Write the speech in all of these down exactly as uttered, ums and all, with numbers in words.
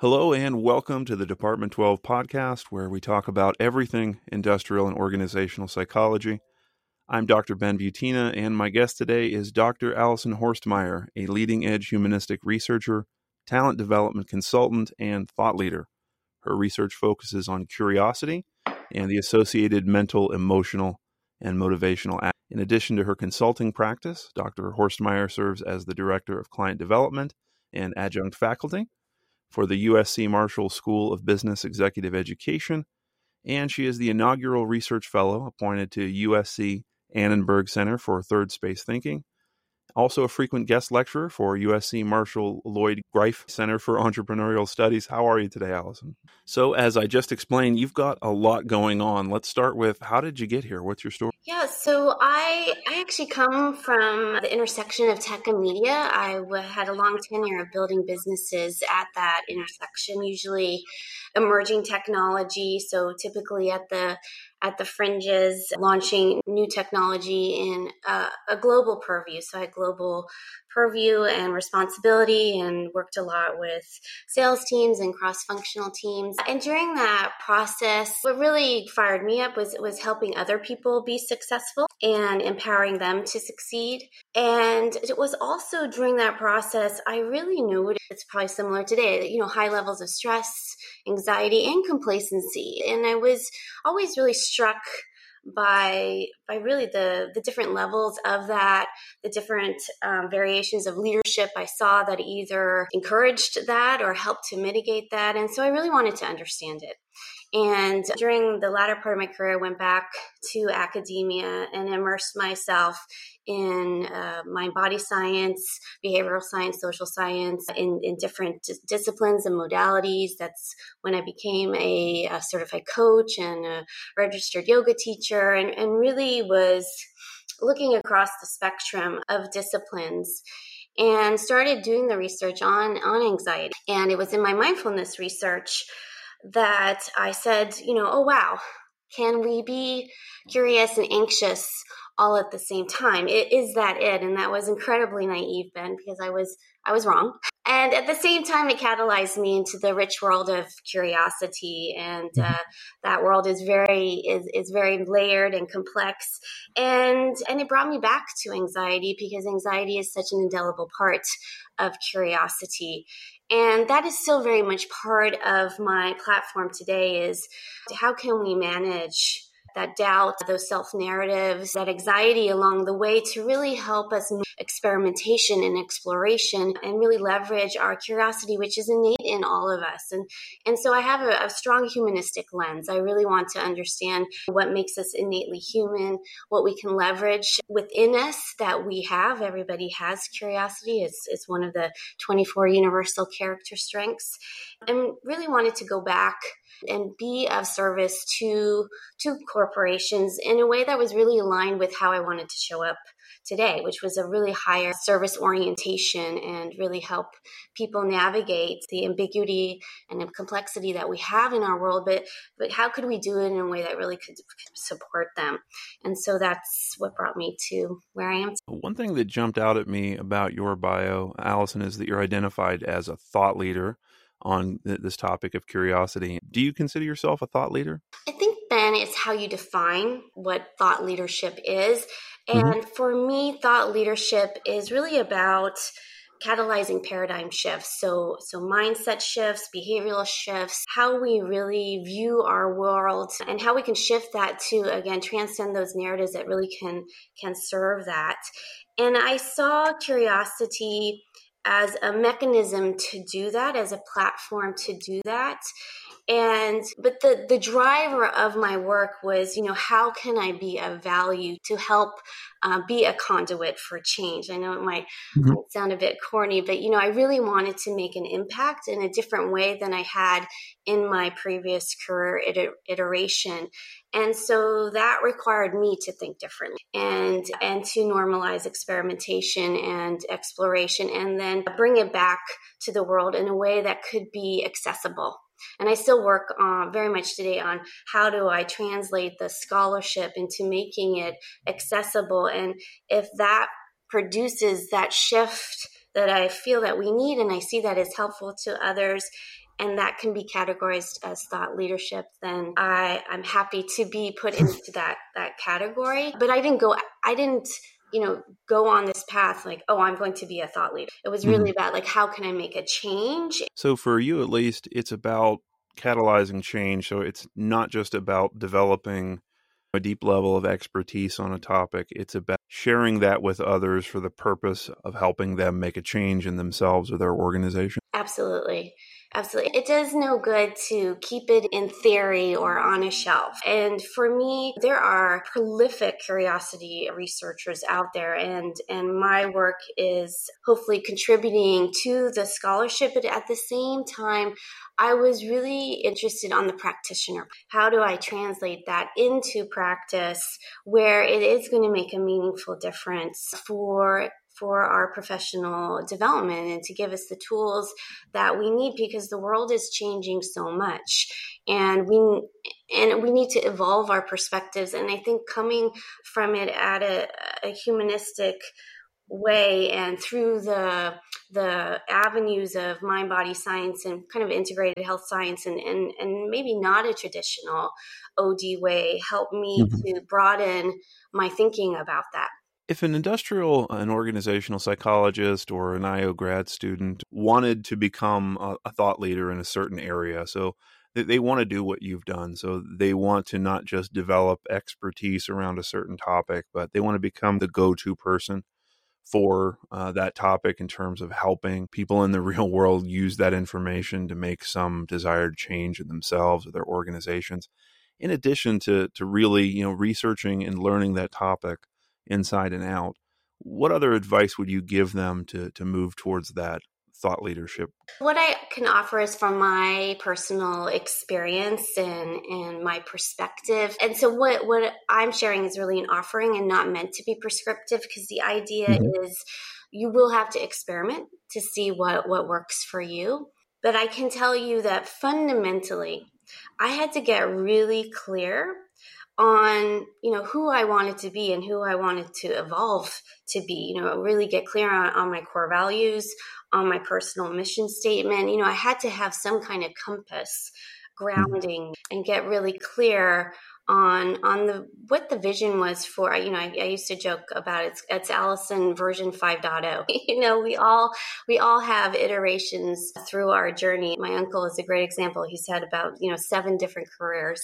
Hello and welcome to the Department twelve podcast, where we talk about everything industrial and organizational psychology. I'm Doctor Ben Butina, and my guest today is Doctor Allison Horstmeyer, a leading-edge humanistic researcher, talent development consultant, and thought leader. Her research focuses on curiosity and the associated mental, emotional, and motivational aspects. In addition to her consulting practice, Doctor Horstmeyer serves as the Director of Client Development and Adjunct Faculty for the U S C Marshall School of Business Executive Education, and she is the inaugural Research Fellow appointed to U S C Annenberg Center for Third Space Thinking, also a frequent guest lecturer for U S C Marshall Lloyd Greif Center for Entrepreneurial Studies. How are you today, Allison? So as I just explained, you've got a lot going on. Let's start with, how did you get here? What's your story? Yeah, so I, I actually come from the intersection of tech and media. I w- had a long tenure of building businesses at that intersection, usually emerging technology, so typically at the at the fringes, launching new technology in uh, a global purview. So I had global purview and responsibility and worked a lot with sales teams and cross-functional teams. And during that process, what really fired me up was, was helping other people be successful and empowering them to succeed. And it was also during that process, I really knew it, it's probably similar today, you know, high levels of stress, anxiety, and complacency. And I was always really struck by by really the, the different levels of that, the different um, variations of leadership I saw that either encouraged that or helped to mitigate that. And so I really wanted to understand it. And during the latter part of my career, I went back to academia and immersed myself in uh, mind-body science, behavioral science, social science, in, in different dis- disciplines and modalities. That's when I became a, a certified coach and a registered yoga teacher, and, and really was looking across the spectrum of disciplines and started doing the research on, on anxiety. And it was in my mindfulness research that I said, you know, oh, wow, can we be curious and anxious all at the same time? It, is that it? And that was incredibly naive, Ben, because I was I was wrong. And at the same time, it catalyzed me into the rich world of curiosity, and uh, that world is very is is very layered and complex. And and it brought me back to anxiety, because anxiety is such an indelible part of curiosity. And that is still very much part of my platform today, is how can we manage that doubt, those self-narratives, that anxiety along the way to really help us experimentation and exploration and really leverage our curiosity, which is innate in all of us. And and so I have a, a strong humanistic lens. I really want to understand what makes us innately human, what we can leverage within us that we have. Everybody has curiosity. It's, it's one of the twenty-four universal character strengths. And really wanted to go back and be of service to to corporations in a way that was really aligned with how I wanted to show up today, which was a really higher service orientation and really help people navigate the ambiguity and the complexity that we have in our world, but but how could we do it in a way that really could, could support them? And so that's what brought me to where I am. One thing that jumped out at me about your bio, Allison, is that you're identified as a thought leader on th- this topic of curiosity. Do you consider yourself a thought leader? I think, Ben, it's how you define what thought leadership is. And mm-hmm. for me, thought leadership is really about catalyzing paradigm shifts. So, so mindset shifts, behavioral shifts, how we really view our world and how we can shift that to, again, transcend those narratives that really can, can serve that. And I saw curiosity as a mechanism to do that, as a platform to do that. And, but the, the driver of my work was, you know, how can I be of value to help uh, be a conduit for change? I know it might, mm-hmm. might sound a bit corny, but, you know, I really wanted to make an impact in a different way than I had in my previous career iter- iteration. And so that required me to think differently and and to normalize experimentation and exploration, and then bring it back to the world in a way that could be accessible. And I still work uh, very much today on how do I translate the scholarship into making it accessible. And if that produces that shift that I feel that we need, and I see that is helpful to others, and that can be categorized as thought leadership, then I, I'm happy to be put into that that category. But I didn't go, I didn't, you know, go on this path like, oh, I'm going to be a thought leader. It was really mm-hmm. about like, how can I make a change? So for you, at least, it's about catalyzing change. So it's not just about developing a deep level of expertise on a topic. It's about sharing that with others for the purpose of helping them make a change in themselves or their organization. Absolutely. Absolutely. It does no good to keep it in theory or on a shelf. And for me, there are prolific curiosity researchers out there, and, and my work is hopefully contributing to the scholarship. But at the same time, I was really interested on the practitioner. How do I translate that into practice where it is going to make a meaningful difference for for our professional development and to give us the tools that we need, because the world is changing so much and we and we need to evolve our perspectives. And I think coming from it at a, a humanistic way and through the the avenues of mind, body science and kind of integrated health science and, and, and maybe not a traditional O D way helped me mm-hmm. to broaden my thinking about that. If an industrial and organizational psychologist or an I O grad student wanted to become a, a thought leader in a certain area, so they, they want to do what you've done. So they want to not just develop expertise around a certain topic, but they want to become the go-to person for uh, that topic in terms of helping people in the real world use that information to make some desired change in themselves or their organizations. In addition to to really, you know, researching and learning that topic inside and out, what other advice would you give them to to move towards that thought leadership? What I can offer is from my personal experience and, and my perspective. And so what, what I'm sharing is really an offering and not meant to be prescriptive, because the idea mm-hmm. is you will have to experiment to see what, what works for you. But I can tell you that fundamentally, I had to get really clear on, you know, who I wanted to be and who I wanted to evolve to be, you know, really get clear on, on my core values, on my personal mission statement. You know, I had to have some kind of compass grounding and get really clear on on the what the vision was for, you know, I, I used to joke about it, it's, it's Allison version five point oh. You know, we all we all have iterations through our journey. My uncle is a great example. He's had about, you know, seven different careers.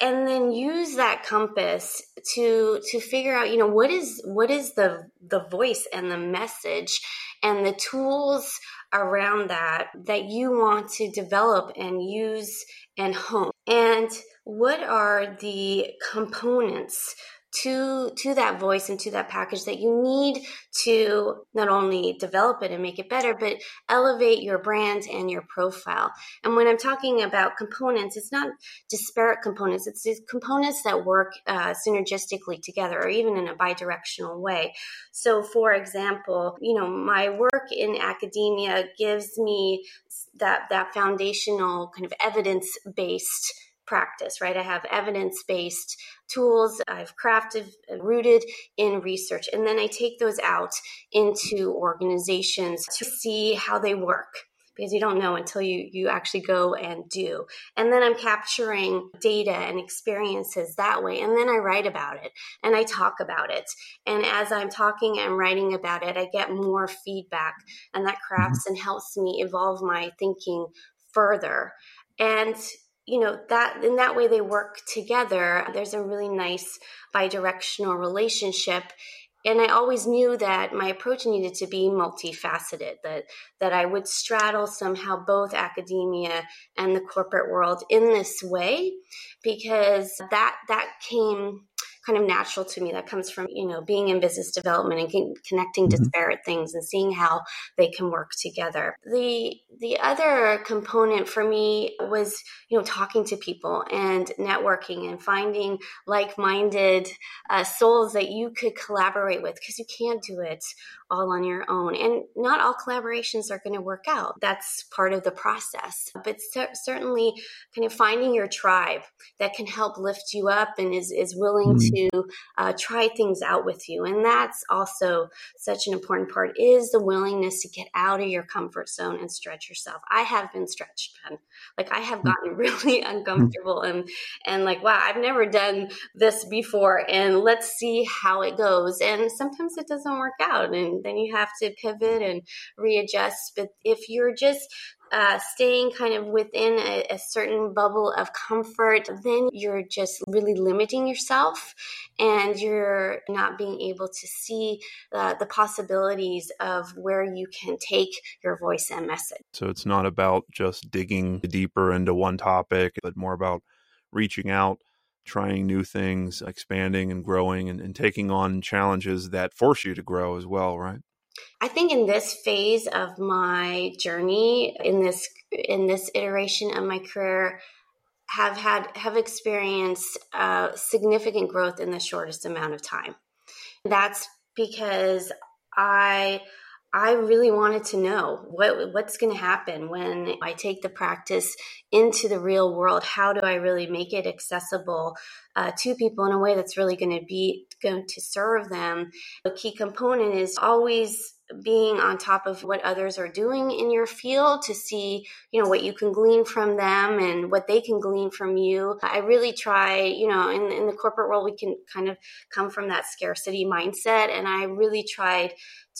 And then use that compass to to figure out, you know, what is what is the the voice and the message and the tools around that that you want to develop and use and hone. And what are the components to to that voice and to that package that you need to not only develop it and make it better, but elevate your brand and your profile. And when I'm talking about components, it's not disparate components. It's these components that work uh, synergistically together or even in a bi-directional way. So for example, you know, my work in academia gives me that, that foundational kind of evidence-based practice, right? I have evidence-based tools I've crafted, rooted in research. And then I take those out into organizations to see how they work, because you don't know until you, you actually go and do. And then I'm capturing data and experiences that way. And then I write about it and I talk about it. And as I'm talking and writing about it, I get more feedback, and that crafts and helps me evolve my thinking further. And you know, that in that way they work together. There's a really nice bi-directional relationship. And I always knew that my approach needed to be multifaceted, that that I would straddle somehow both academia and the corporate world in this way, because that that came kind of natural to me. That comes from, you know, being in business development and con- connecting disparate things and seeing how they can work together. The the other component for me was, you know, talking to people and networking and finding like-minded uh, souls that you could collaborate with, because you can't do it all on your own. And not all collaborations are going to work out. That's part of the process. But cer- certainly kind of finding your tribe that can help lift you up and is, is willing mm-hmm. to uh, try things out with you. And that's also such an important part, is the willingness to get out of your comfort zone and stretch yourself. I have been stretched, Ben. Like I have gotten really uncomfortable and, and like, wow, I've never done this before. And let's see how it goes. And sometimes it doesn't work out. And then you have to pivot and readjust. But if you're just Uh, staying kind of within a, a certain bubble of comfort, then you're just really limiting yourself and you're not being able to see uh, the possibilities of where you can take your voice and message. So it's not about just digging deeper into one topic, but more about reaching out, trying new things, expanding and growing and, and taking on challenges that force you to grow as well, right? I think in this phase of my journey, in this in this iteration of my career, have had have experienced uh, significant growth in the shortest amount of time. That's because I I really wanted to know what what's going to happen when I take the practice into the real world. How do I really make it accessible uh, to people in a way that's really going to be going to serve them? A key component is always being on top of what others are doing in your field to see, you know, what you can glean from them and what they can glean from you. I really try, you know, in, in the corporate world, we can kind of come from that scarcity mindset. And I really tried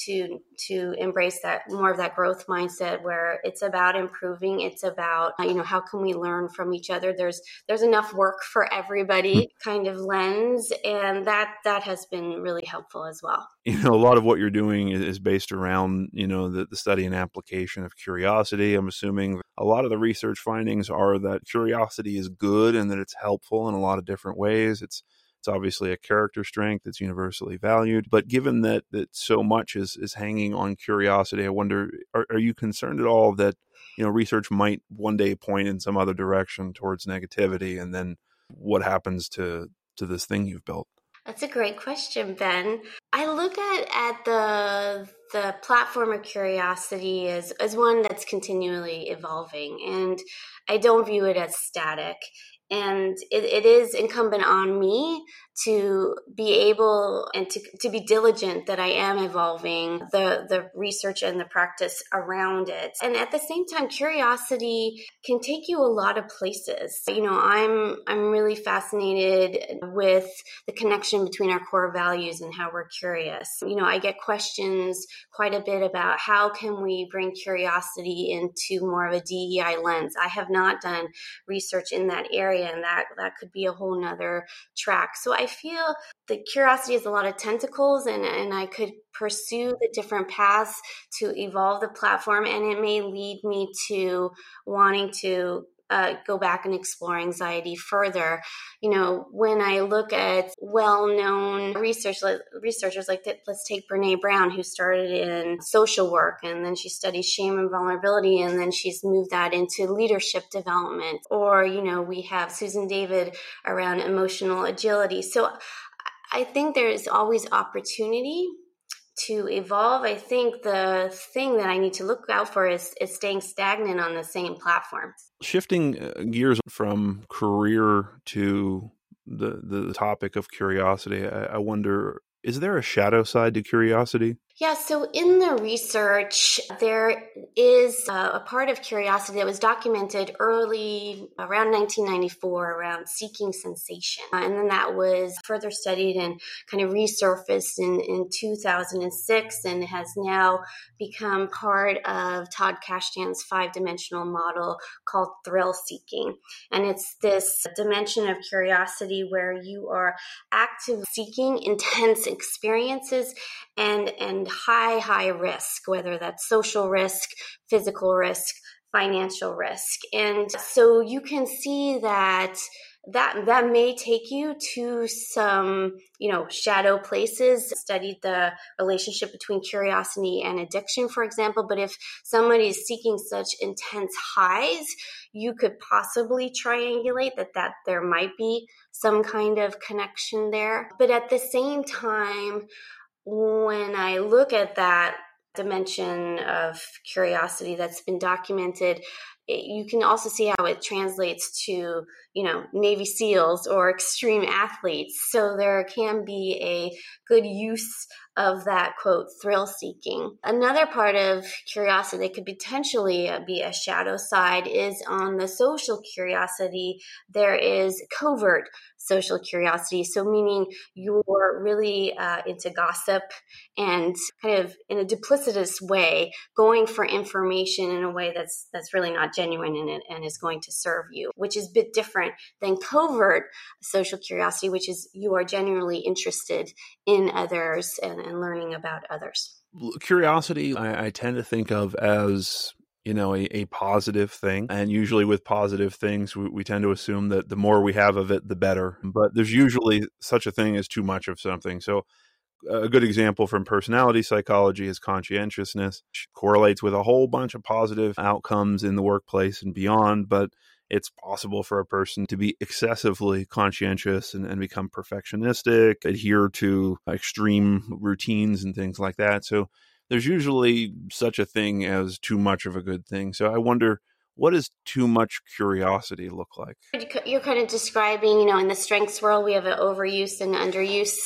to to embrace that more of that growth mindset where it's about improving. It's about, you know, how can we learn from each other? There's there's enough work for everybody kind of lens. And that that has been really helpful as well. You know, a lot of what you're doing is based around, you know, the, the study and application of curiosity. I'm assuming a lot of the research findings are that curiosity is good and that it's helpful in a lot of different ways. It's it's obviously a character strength that's universally valued. But given that that so much is is hanging on curiosity, I wonder, are, are you concerned at all that, you know, research might one day point in some other direction towards negativity? And then what happens to to this thing you've built? That's a great question, Ben. I look at, at the the platform of curiosity as, as one that's continually evolving, and I don't view it as static. And it, it is incumbent on me to be able and to, to be diligent that I am evolving the, the research and the practice around it. And at the same time, curiosity can take you a lot of places. You know, I'm I'm really fascinated with the connection between our core values and how we're curious. You know, I get questions quite a bit about how can we bring curiosity into more of a D E I lens. I have not done research in that area. And that, that could be a whole nother track. So I feel the curiosity is a lot of tentacles, and, and I could pursue the different paths to evolve the platform. And it may lead me to wanting to Uh, go back and explore anxiety further. You know, when I look at well-known research, researchers, like that, let's take Brené Brown, who started in social work, and then she studies shame and vulnerability, and then she's moved that into leadership development. Or, you know, we have Susan David around emotional agility. So I think there is always opportunity to evolve. I think the thing that I need to look out for is, is staying stagnant on the same platform. Shifting gears from career to the, the topic of curiosity, I, I wonder, is there a shadow side to curiosity? Yeah, so in the research, there is a, a part of curiosity that was documented early around nineteen ninety-four around seeking sensation. Uh, and then that was further studied and kind of resurfaced in, in two thousand six and has now become part of Todd Kashdan's five-dimensional model called thrill seeking. And it's this dimension of curiosity where you are actively seeking intense experiences and, and high, high risk, whether that's social risk, physical risk, financial risk. And so you can see that that that may take you to some, you know, shadow places. Studied the relationship between curiosity and addiction, for example. But if somebody is seeking such intense highs, you could possibly triangulate that, that there might be some kind of connection there. But at the same time, when I look at that dimension of curiosity that's been documented, it, you can also see how it translates to, you know, Navy SEALs or extreme athletes. So there can be a good use of that, quote, thrill seeking. Another part of curiosity that could potentially be a shadow side is on the social curiosity. There is covert social curiosity. So meaning you're really uh, into gossip and kind of in a duplicitous way, going for information in a way that's that's really not genuine and, and is going to serve you, which is a bit different than covert social curiosity, which is you are genuinely interested in others and and learning about others. Curiosity, I, I tend to think of as, you know, a, a positive thing. And usually with positive things, we, we tend to assume that the more we have of it, the better. But there's usually such a thing as too much of something. So a good example from personality psychology is conscientiousness, which correlates with a whole bunch of positive outcomes in the workplace and beyond. But it's possible for a person to be excessively conscientious and, and become perfectionistic, adhere to extreme routines and things like that. So there's usually such a thing as too much of a good thing. So I wonder, what does too much curiosity look like? You're kind of describing, you know, in the strengths world, we have an overuse and underuse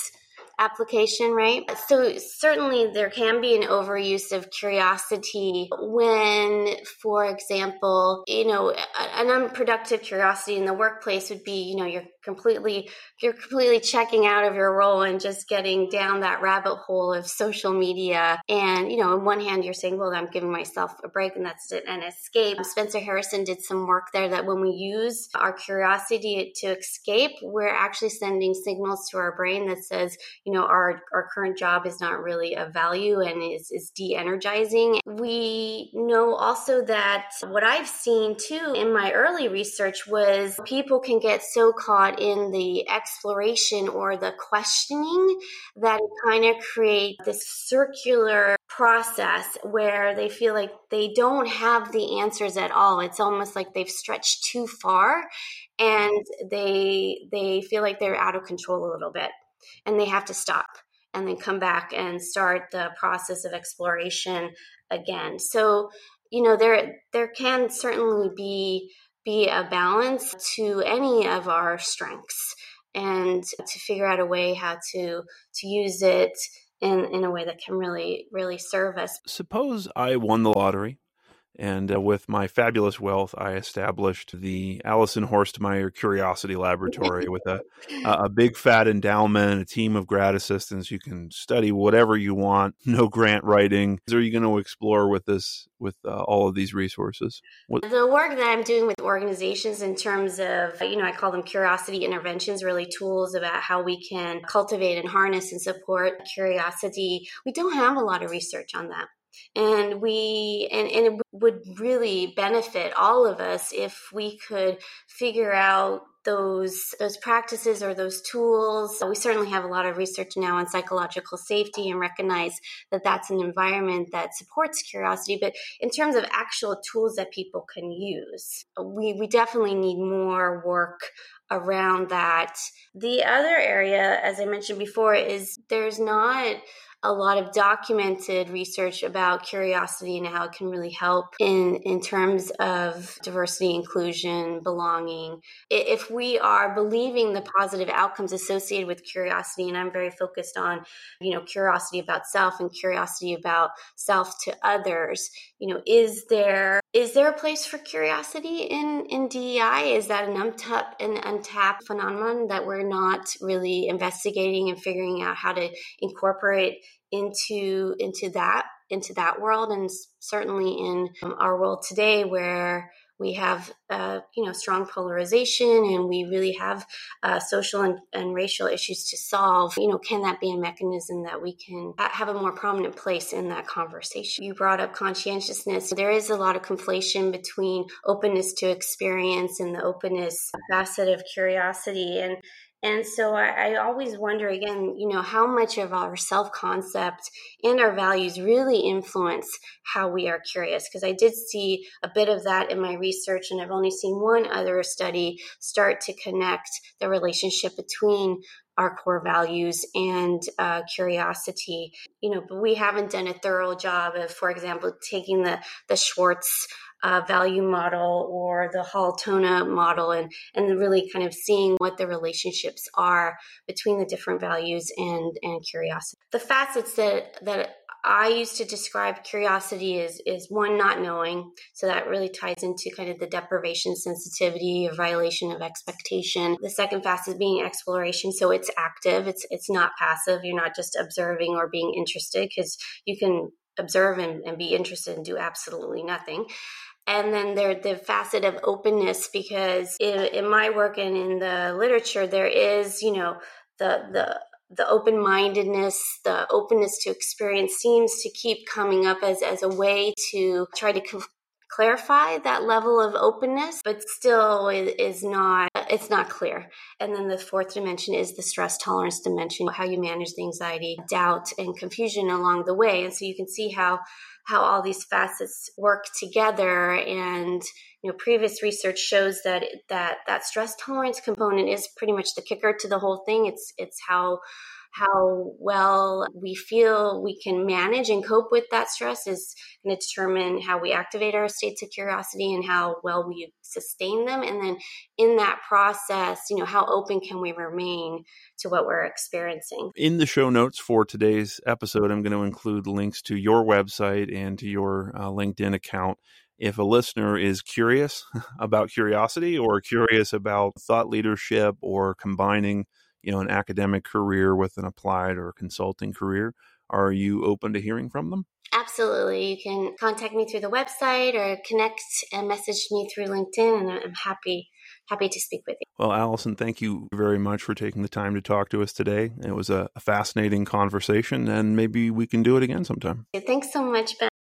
application, right? So certainly there can be an overuse of curiosity when, for example, you know, an unproductive curiosity in the workplace would be, you know, you're completely, you're completely checking out of your role and just getting down that rabbit hole of social media. And, you know, on one hand, you're saying, well, I'm giving myself a break and that's an escape. Spencer Harrison did some work there that when we use our curiosity to escape, we're actually sending signals to our brain that says, you know, our, our current job is not really of value and is, is de-energizing. We know also that what I've seen too in my early research was people can get so caught in the exploration or the questioning that it kind of creates this circular process where they feel like they don't have the answers at all. It's almost like they've stretched too far and they they feel like they're out of control a little bit. And they have to stop and then come back and start the process of exploration again. So, you know, there there can certainly be be a balance to any of our strengths and to figure out a way how to to use it in, in a way that can really, really serve us. Suppose I won the lottery and uh, with my fabulous wealth, I established the Allison Horstmeyer Curiosity Laboratory with a, a big fat endowment, a team of grad assistants. You can study whatever you want, no grant writing. What are you going to explore with this, with uh, all of these resources? What- the work that I'm doing with organizations in terms of, you know, I call them curiosity interventions, really tools about how we can cultivate and harness and support curiosity. We don't have a lot of research on that. And we and, and it would really benefit all of us if we could figure out those those practices or those tools. We certainly have a lot of research now on psychological safety and recognize that that's an environment that supports curiosity. But in terms of actual tools that people can use, we, we definitely need more work around that. The other area, as I mentioned before, is there's not a lot of documented research about curiosity and how it can really help in, in terms of diversity, inclusion, belonging. If we are believing the positive outcomes associated with curiosity, and I'm very focused on, you know, curiosity about self and curiosity about self to others, you know, is there is there a place for curiosity in, in D E I? Is that an untapped, an untapped phenomenon that we're not really investigating and figuring out how to incorporate into into that into that world, and certainly in our world today where we have uh, you know strong polarization and we really have uh, social and, and racial issues to solve. You know, can that be a mechanism that we can have a more prominent place in that conversation? You brought up conscientiousness. There is a lot of conflation between openness to experience and the openness facet of curiosity, and. And so I, I always wonder, again, you know, how much of our self-concept and our values really influence how we are curious? Because I did see a bit of that in my research, and I've only seen one other study start to connect the relationship between our core values and uh, curiosity. You know, but we haven't done a thorough job of, for example, taking the the Schwartz Uh, value model or the Haltona model and and really kind of seeing what the relationships are between the different values and and curiosity. The facets that that I used to describe curiosity is is one, not knowing. So that really ties into kind of the deprivation sensitivity or violation of expectation. The second facet being exploration. So it's active. It's it's not passive. You're not just observing or being interested, because you can observe and, and be interested and do absolutely nothing. And then there the facet of openness, because in, in my work and in the literature, there is, you know, the the the open-mindedness, the openness to experience seems to keep coming up as, as a way to try to c- clarify that level of openness, but still is, is not, it's not clear. And then the fourth dimension is the stress tolerance dimension, how you manage the anxiety, doubt, and confusion along the way. And so you can see how how all these facets work together. And, you know, previous research shows that that that stress tolerance component is pretty much the kicker to the whole thing. It's it's how how well we feel we can manage and cope with that stress is going to determine how we activate our states of curiosity and how well we sustain them. And then in that process, you know, how open can we remain to what we're experiencing? In the show notes for today's episode, I'm going to include links to your website and to your uh, LinkedIn account. If a listener is curious about curiosity or curious about thought leadership or combining, you know, an academic career with an applied or consulting career, are you open to hearing from them? Absolutely. You can contact me through the website or connect and message me through LinkedIn, and I'm happy happy to speak with you. Well, Allison, thank you very much for taking the time to talk to us today. It was a fascinating conversation, and maybe we can do it again sometime. Thanks so much, Ben.